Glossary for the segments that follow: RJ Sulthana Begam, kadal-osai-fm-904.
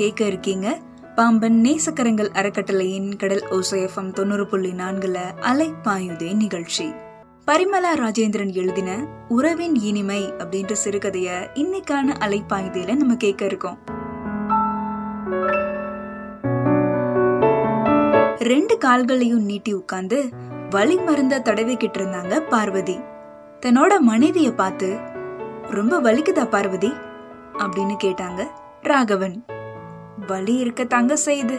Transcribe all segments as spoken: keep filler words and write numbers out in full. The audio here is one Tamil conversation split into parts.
கேட்க இருக்கீங்க பாம்பன் நேசக்கரங்கள் அறக்கட்டளையின் கடல் ஓசை எஃப்எம் தொண்ணூறு புள்ளி நான்குல அலைப்பாயுதே நிகழ்ச்சி. பரிமலா ராஜேந்திரன் எழுதின உறவின் இனிமை அப்படின்ற சிறுகதைய இன்னைக்கான அலைப்பாயுதையில நம்ம கேட்க இருக்கோம். ரெண்டு கால்களையும் நீட்டி உட்கார்ந்து வலி மருந்த தடவிக்கிட்டு இருந்தாங்க பார்வதி. தன்னோட மனைவிய பார்த்து, ரொம்ப வலிக்குதா பார்வதி அப்படின்னு கேட்டாங்க ராகவன். வலி இருக்கத்தாங்க செய்யுது,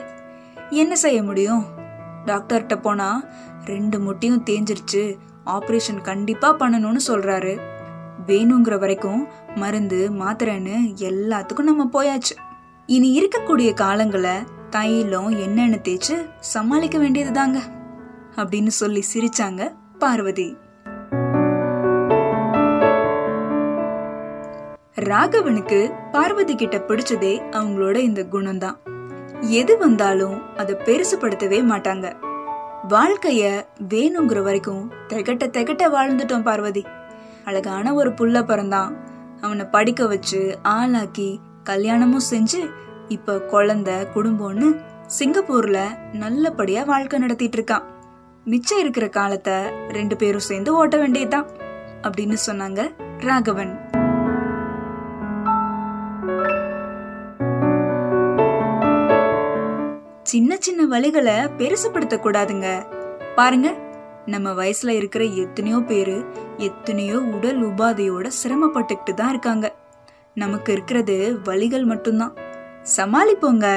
என்ன செய்ய முடியும், டாக்டர்கிட்ட போனா ரெண்டு முட்டியும் தேஞ்சிருச்சு, ஆப்ரேஷன் கண்டிப்பா பண்ணணும்னு சொல்றாரு, வேணுங்கிற வரைக்கும் மருந்து மாத்திரைன்னு எல்லாத்துக்கும் நம்ம போயாச்சு, இனி இருக்கக்கூடிய காலங்களை தைலம் என்னன்னு தேய்ச்சு சமாளிக்க வேண்டியதுதாங்க அப்படின்னு சொல்லி சிரிச்சாங்க பார்வதி. ராகவனுக்கு பார்வதி கிட்ட பிடிச்சதே அவங்களோட இந்த குணம்தான். எது வந்தாலும் அதை பெருசுபடுத்தவே மாட்டாங்க. வாழ்க்கைய வேணுங்கிற வரைக்கும் திகட்ட திகட்ட வாழ்ந்துட்டோம் பார்வதி. அழகான ஒரு புள்ள பிறந்தான், அவனை படிக்க வச்சு ஆளாக்கி கல்யாணமும் செஞ்சு இப்ப குழந்தை குடும்பம்னு சிங்கப்பூர்ல நல்லபடியா வாழ்க்கை நடத்திட்டு இருக்கான். மிச்சம் இருக்கிற காலத்தை ரெண்டு பேரும் சேர்ந்து ஓட்ட வேண்டியதுதான் அப்படின்னு சொன்னாங்க ராகவன். சின்ன சின்ன வழிகளை பெருசுப்படுத்த கூடாதுங்க. பாருங்க, நம்ம வயசுல இருக்கிற எத்தனையோ பேரு எத்தனையோ உடல் உபாதையோட சிரமப்பட்டுக்கிட்டு தான் இருக்காங்க. நமக்கு இருக்கிறது வழிகள் மட்டும்தான், சமாளிப்போங்க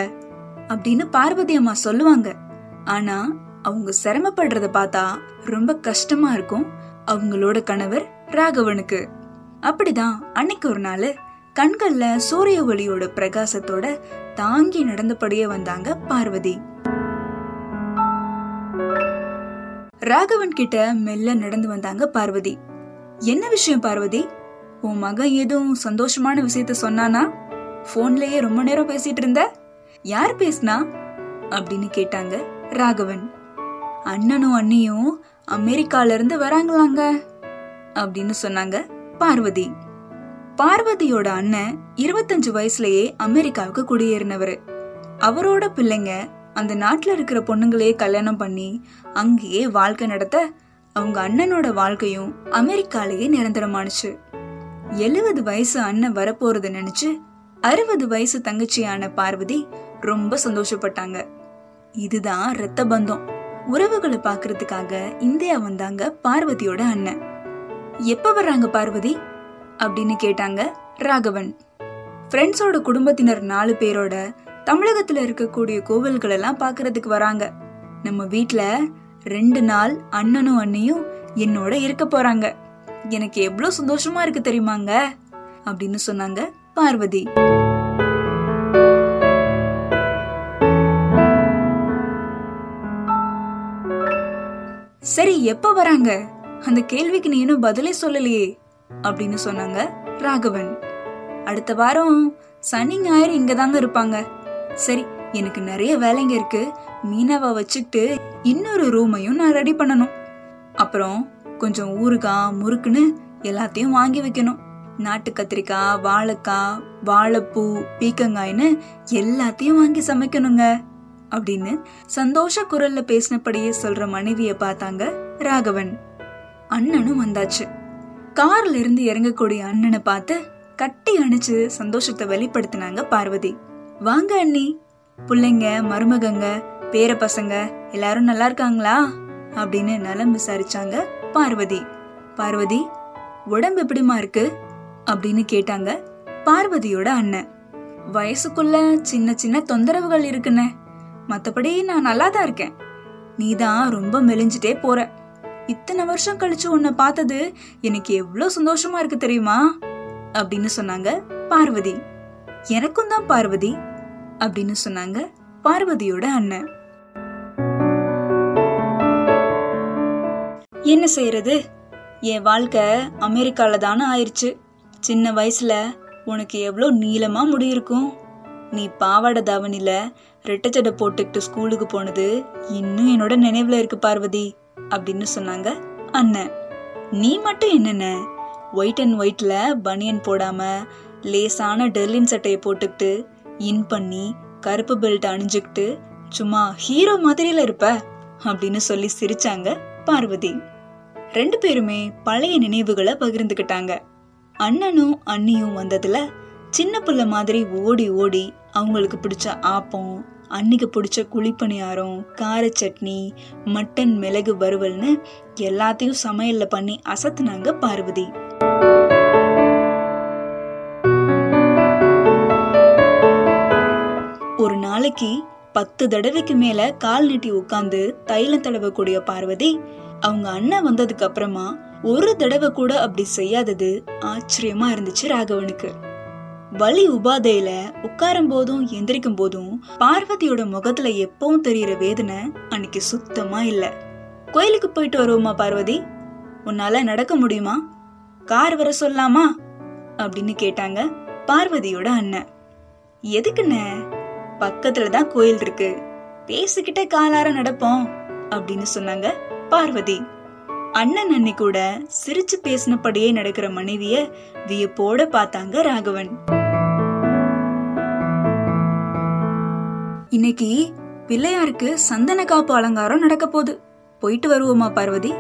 அப்படின்னு பார்வதி அம்மா சொல்லுவாங்க. ஆனா அவங்க சிரமப்படுறத பார்த்தா ரொம்ப கஷ்டமா இருக்கும் அவங்களோட கணவர் ராகவனுக்கு. அப்படிதான் அன்னைக்கு ஒரு நாள் கண்கள்ல சூரிய ஒளியோட பிரகாசத்தோட தாங்கி நடந்தபடியே வந்தாங்க பார்வதி. ராகவன் கிட்ட மெல்ல நடந்து வந்தாங்க பார்வதி. என்ன விஷயம் பார்வதி, உன் மகன் எதுவும் சந்தோஷமான விஷயத்த சொன்னானா? போன்லயே ரொம்ப நேரம் பேசிட்டு இருந்த, யார் பேசினா அப்படின்னு கேட்டாங்க ராகவன். அண்ணனும் அண்ணியும் அமெரிக்கால இருந்து வராங்களாங்க அப்படின்னு சொன்னாங்க பார்வதி. பார்வதியோட அண்ணன் இருபத்தஞ்சு வயசுலயே அமெரிக்காவுக்கு குடியேறினவரு. அவரோட பிள்ளைங்க அந்த நாட்டுல இருக்கிற பொண்ணுங்களையே கல்யாணம் பண்ணி அங்கேயே வாழ்க்கை நடத்த அவங்க அண்ணனோட வாழ்க்கையும் அமெரிக்காலேயே நிரந்தரமானுச்சு. எழுபது வயசு அண்ணன் வரப்போறது நினைச்சு அறுபது வயசு தங்கச்சியான பார்வதி ரொம்ப சந்தோஷப்பட்டாங்க. இதுதான் இரத்த பந்தம். உறவுகளை பாக்குறதுக்காக இந்தியா வந்தாங்க பார்வதியோட அண்ணன். எப்ப வர்றாங்க பார்வதி அப்படின்னு கேட்டாங்க ராகவன். ஃப்ரெண்ட்ஸோட குடும்பத்தினர் நாலு பேரோட தமிழகத்துல இருக்கக்கூடிய கோவில்கள் எல்லாம் பாக்குறதுக்கு வராங்க. நம்ம வீட்டுல ரெண்டு நாள் அண்ணனும் அண்ணியும் என்னோட இருக்க போறாங்க, எனக்கு எவ்வளவு சந்தோஷமா இருக்கு தெரியுமாங்க அப்படின்னு சொன்னாங்க பார்வதி. சரி, எப்ப வராங்க அந்த கேள்விக்கு நீ இன்னும் பதிலே சொல்லலையே அப்படின்னு சொன்னாங்க ராகவன். அடுத்த வாரம் சனி ஞாயிறு இங்கதாங்க இருப்பாங்க. சரி, எனக்கு நிறைய வேலைங்க இருக்கு, மீனாவை வச்சுக்கிட்டு இன்னொரு ரூமையும் நான் ரெடி பண்ணணும், அப்புறம் கொஞ்சம் ஊறுகாய் முறுக்குன்னு எல்லாத்தையும் வாங்கி வைக்கணும், நாட்டு கத்திரிக்காய் வாழைக்காய் வாழைப்பூ பீக்கங்காய்ன்னு எல்லாத்தையும் வாங்கி சமைக்கணுங்க அப்படின்னு சந்தோஷ குரல்ல பேசினபடியே சொல்ற மனைவிய பார்த்தாங்க ராகவன். அண்ணனும் வந்தாச்சு. கார்ல இருந்து இறங்கக்கூடிய அண்ணனை பார்த்து கட்டி அணைச்சு சந்தோஷத்தை வெளிப்படுத்தினாங்க பார்வதி. வாங்க அண்ணி, பிள்ளைங்க மருமகங்க பேர பசங்க எல்லாரும் நல்லா இருக்காங்களா அப்படின்னு நலம் விசாரிச்சாங்க பார்வதி. பார்வதி, உடம்பு எப்படிமா இருக்கு அப்படின்னு கேட்டாங்க பார்வதியோட அண்ணன். வயசுக்குள்ள சின்ன சின்ன தொந்தரவுகள் இருக்குன்னு, மத்தபடி நான் நல்லாதான் இருக்கேன், நீதான் ரொம்ப மெலிஞ்சிட்டே போற, இத்தனை வருஷம் கழிச்சு உன்னை பார்த்தது எனக்கு எவ்வளவு சந்தோஷமா இருக்கு தெரியுமா அப்படின்னு சொன்னாங்க பார்வதி. எனக்கும் தான் பார்வதி அப்படின்னு சொன்னாங்க பார்வதியோட அண்ணன். என்ன செய்யறது, என் வாழ்க்கை அமெரிக்கால தானே ஆயிடுச்சு. சின்ன வயசுல உனக்கு எவ்வளவு நீளமா முடி இருக்கும், நீ பாவாடை தாவணில ரெட்டச்சடை போட்டுக்கிட்டு ஸ்கூலுக்கு போனது இன்னும் என்னோட நினைவுல இருக்கு பார்வதி அப்படின்னு சொன்னாங்க அண்ணன். நீ மட்டும் என்னென்ன ஒயிட் அண்ட் ஒயிட்ல பனியன் போடாம லேசான டெர்லின் சட்டையை போட்டுக்கிட்டு இன் பண்ணி கருப்பு பெல்ட் அணிஞ்சுக்கிட்டு சும்மா ஹீரோ மாதிரியில இருப்ப அப்படின்னு சொல்லி சிரிச்சாங்க பார்வதி. ரெண்டு பேருமே பழைய நினைவுகளை பகிர்ந்துக்கிட்டாங்க. அண்ணனும் அண்ணியும் வந்ததுல சின்ன பிள்ளை மாதிரி ஓடி ஓடி அவங்களுக்கு பிடிச்ச ஆப்பம், அன்னிக்கு பிடிச்ச குழிப்பணியாரம், கார சட்னி, மட்டன் மிளகு வறுவல்னு எல்லாத்தையும் சமையல்ல பண்ணி அசத்துனாங்க பார்வதி. ஒரு நாளைக்கு பத்து தடவைக்கு மேல கால் நீட்டி உட்கார்ந்து தைலம் தடவக்கூடிய பார்வதி அவங்க அண்ணன் வந்ததுக்கு அப்புறமா ஒரு தடவை கூட அப்படி செய்யாதது ஆச்சரியமா இருந்துச்சு ராகவனுக்கு. வலி உபாதையில உட்காரும் போதும் எந்திரிக்கும் போதும் பார்வதியோட முகத்துல எப்பவும் தெரியற வேதனை அன்னைக்கு சுத்தமா இல்ல. கோயிலுக்கு போயிட்டு வருவோமா பார்வதி, உன்னால நடக்க முடியுமா, கார் வர சொல்லாமா அப்படின்னு கேட்டாங்க பார்வதியோட அண்ணன். எதுக்குன்னு, பக்கத்துலதான் கோயில் இருக்கு, பேசிக்கிட்டே காலார நடப்போம் அப்படின்னு சொன்னாங்க பார்வதி. அண்ணன் அண்ணி கூட சிரிச்சு பேசினபடியே நடக்கிற மனைவிய வியப்போட பார்த்தாங்க ராகவன். இன்னைக்கு பிள்ளையாருக்கு சந்தன காப்பு அலங்காரம் நடக்க போகுது, போயிட்டு வருவோமா பார்வதி,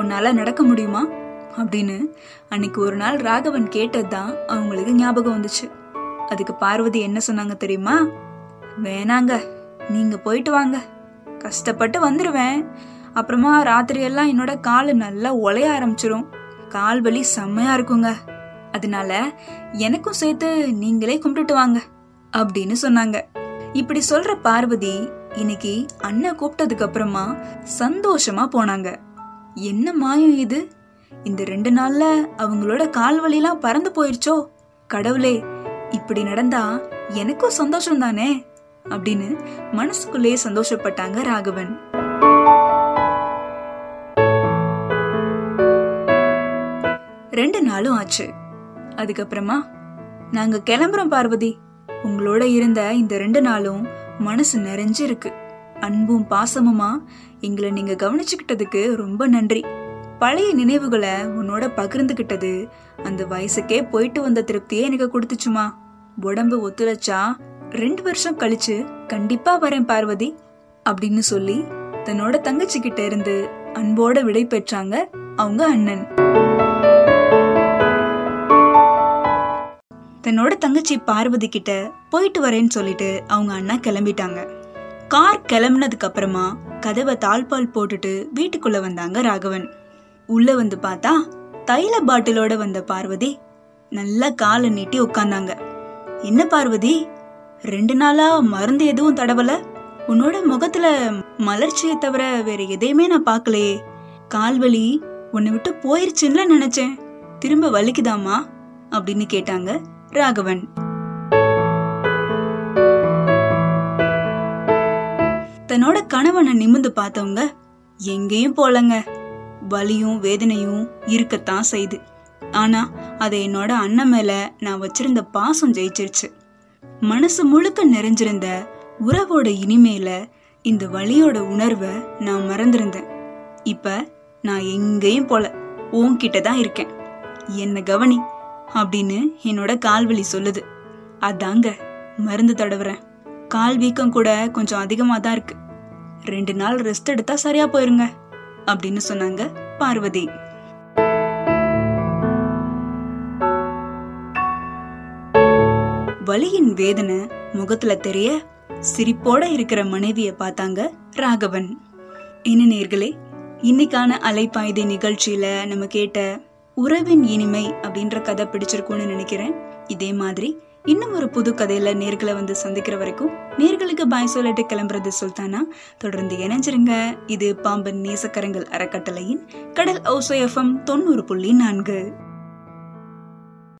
உன்னால நடக்க முடியுமா அப்படின்னு அன்னைக்கு ஒரு நாள் ராகவன் கேட்டதுதான் அவங்களுக்கு ஞாபகம் வந்துச்சு. அதுக்கு பார்வதி என்ன சொன்னாங்க தெரியுமா? வேணாங்க, நீங்க போயிட்டு வாங்க, கஷ்டப்பட்டு வந்துருவேன், அப்புறமா ராத்திரி எல்லாம் என்னோட காலு நல்லா உலைய ஆரம்பிச்சிரும், கால் வலி செம்மையா இருக்குங்க, அதனால எனக்கும் சேர்த்து நீங்களே கும்பிட்டுட்டு வாங்க அப்படின்னு சொன்னாங்க. இப்படி சொல்ற பார்வதி இன்னைக்கு அண்ணன் கூப்பிட்டதுக்கு அப்புறமா சந்தோஷமா போனாங்க. என்ன மாயம் இது, இந்த ரெண்டு நாள்ல அவங்களோட கால் வலிலாம் பறந்து போயிருச்சோ, கடவுளே இப்படி நடந்தா எனக்கும் சந்தோஷம் தானே அப்படின்னு மனசுக்குள்ளே சந்தோஷப்பட்டாங்க ராகவன். ரெண்டு நாளும் ஆச்சு. அதுக்கப்புறமா நாங்க கிளம்புறோம் பார்வதி, உங்களோட இருந்த இந்த ரெண்டு நாளும் மனசு நிறைஞ்சிருக்கு, அன்பும் பாசமுமா எங்களை நீங்க கவனிச்சுக்கிட்டதுக்கு ரொம்ப நன்றி, பழைய நினைவுகளை உன்னோட பகிர்ந்துகிட்டது அந்த வயசுக்கே போயிட்டு வந்த திருப்தியே எனக்கு கொடுத்துச்சுமா, உடம்பு ஒத்துழைச்சா ரெண்டு வருஷம் கழிச்சு கண்டிப்பா வரேன் பார்வதி அப்படின்னு சொல்லி தன்னோட தங்கச்சி கிட்ட இருந்து அன்போட விடை பெற்றாங்க அவங்க அண்ணன். தன்னோட தங்கச்சி பார்வதி கிட்ட போயிட்டு வரேன்னு சொல்லிட்டு அவங்க அண்ணா கிளம்பிட்டாங்க. கார் கிளம்புனதுக்கு அப்புறமா கதவை தாழ்பால் போட்டுட்டு வீட்டுக்குள்ள வந்தாங்க ராகவன். உள்ள வந்து பார்த்தா தைல பாட்டிலோட வந்த பார்வதி நல்லா காலை நீட்டி உட்கார்ந்தாங்க. என்ன பார்வதி, ரெண்டு நாளா மருந்து எதுவும் தடவல, உன்னோட முகத்துல மலர்ச்சியை தவிர வேற எதையுமே நான் பாக்கலையே, கால்வலி உன்னை விட்டு போயிருச்சுன்னு நினைச்சேன், திரும்ப வலிக்குதாமா அப்படின்னு கேட்டாங்க ராகவன். தன்னோட கணவனை நிமிந்து பார்த்தவங்க எங்கேயும் போலங்க, வலியும் வேதனையும் இருக்கத்தான் செய்து, ஆனா அதை என்னோட அண்ணன் மேல நான் வச்சிருந்த பாசம் ஜெயிச்சிருச்சு, மனசு முழுக்க நிறைஞ்சிருந்த உறவோட இனிமையில இந்த வலியோட உணர்வை நான் மறந்திருந்தேன், இப்ப நான் எங்கேயும் போல உன்கிட்டதான் இருக்கேன், என்ன கவனி அப்படின்னு என்னோட கால்வலி சொல்லுது, அதாங்க மருந்து தடவுறேன், கால் வீக்கம் கூட கொஞ்சம் அதிகமா தான் இருக்கு, ரெண்டு நாள் ரெஸ்ட் எடுத்தா சரியா போயிருங்க அப்படின்னு சொன்னாங்க பார்வதி. வலியின் வேதனை முகத்துல தெரிய சிரிப்போட இருக்கிற மனைவிய பார்த்தாங்க ராகவன். என்ன நேயர்களே, இன்னைக்கான அலைப்பாய்தை நிகழ்ச்சியில நம்ம கேட்ட உறவின் இனிமை அப்படின்ற கதை பிடிச்சிருக்கும்னு நினைக்கிறேன். இதே மாதிரி இன்னும் ஒரு புது கதையில நேர்களை வந்து சந்திக்கிற வரைக்கும் நேர்களுக்கு பாய் சொல்லிட்டு கிளம்புறது சுல்தானா. தொடர்ந்து இணைஞ்சிருங்க. இது பாம்பன் நேசக்கரங்கள் அறக்கட்டளையின் கடல் ஓசை எஃப்எம் தொண்ணூறு புள்ளி நான்கு.